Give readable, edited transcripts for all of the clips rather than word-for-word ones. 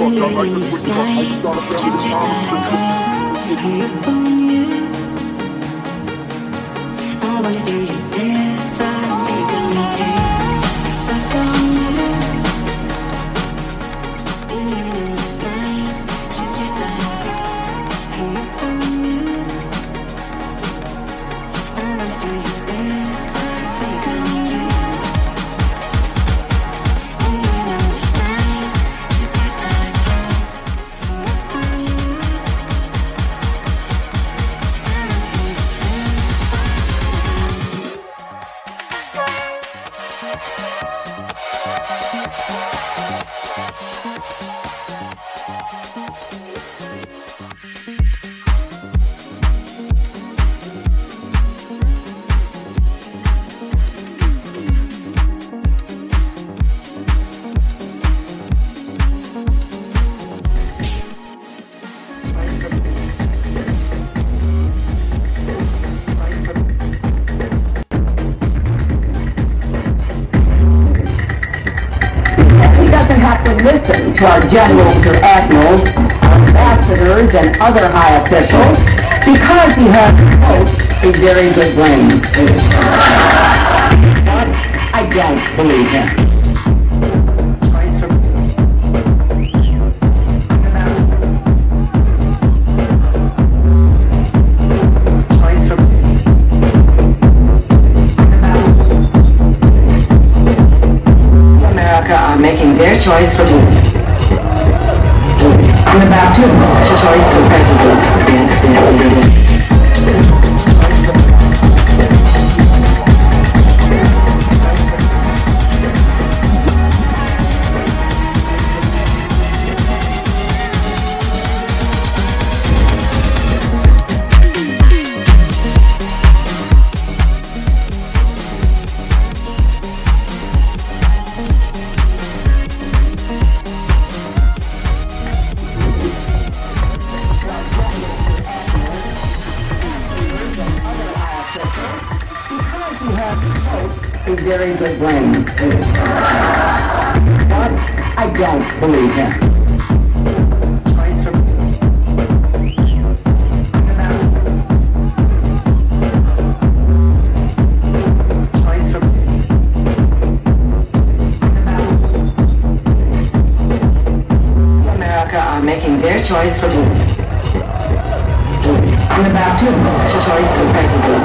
Can you read these nights? Can't get out. Hung up on you. I wanna do you ever think of me too. Stuck on you. Been living in these nights. Can't get out. Hung up on you. I wanna do you ever think of me too. Listen to our generals or admirals, ambassadors, and other high officials because he has, quote, a very good brain. But I don't believe him. Choice for me. I'm about to choice for president. A very good brain. But I don't believe him. America are making their choice for me. I'm about to choice for president.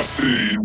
Assim.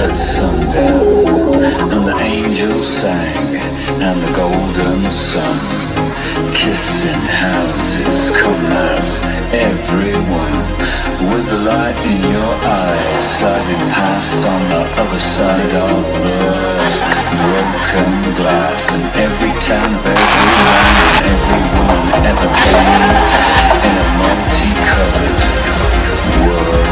at sundown, and the angels sang, and the golden sun. Kissing houses, come now, everyone, with the light in your eyes, sliding past on the other side of the broken glass. And every town, every land, every woman, ever been in a multicolored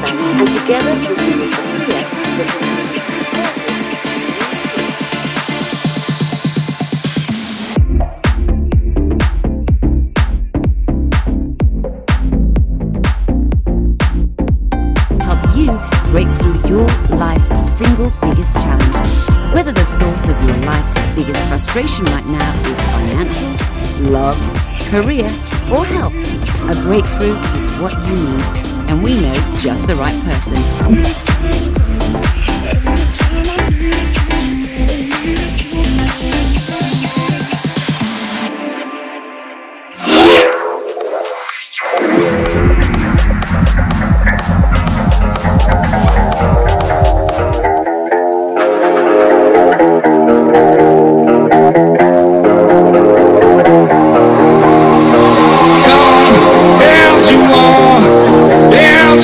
together, and together we will disappear into the single biggest challenge. Whether the source of your life's biggest frustration right now is financial, love, career, or health, a breakthrough is what you need, and we know just the right person. As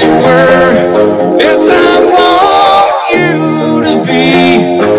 you were, as I want you to be.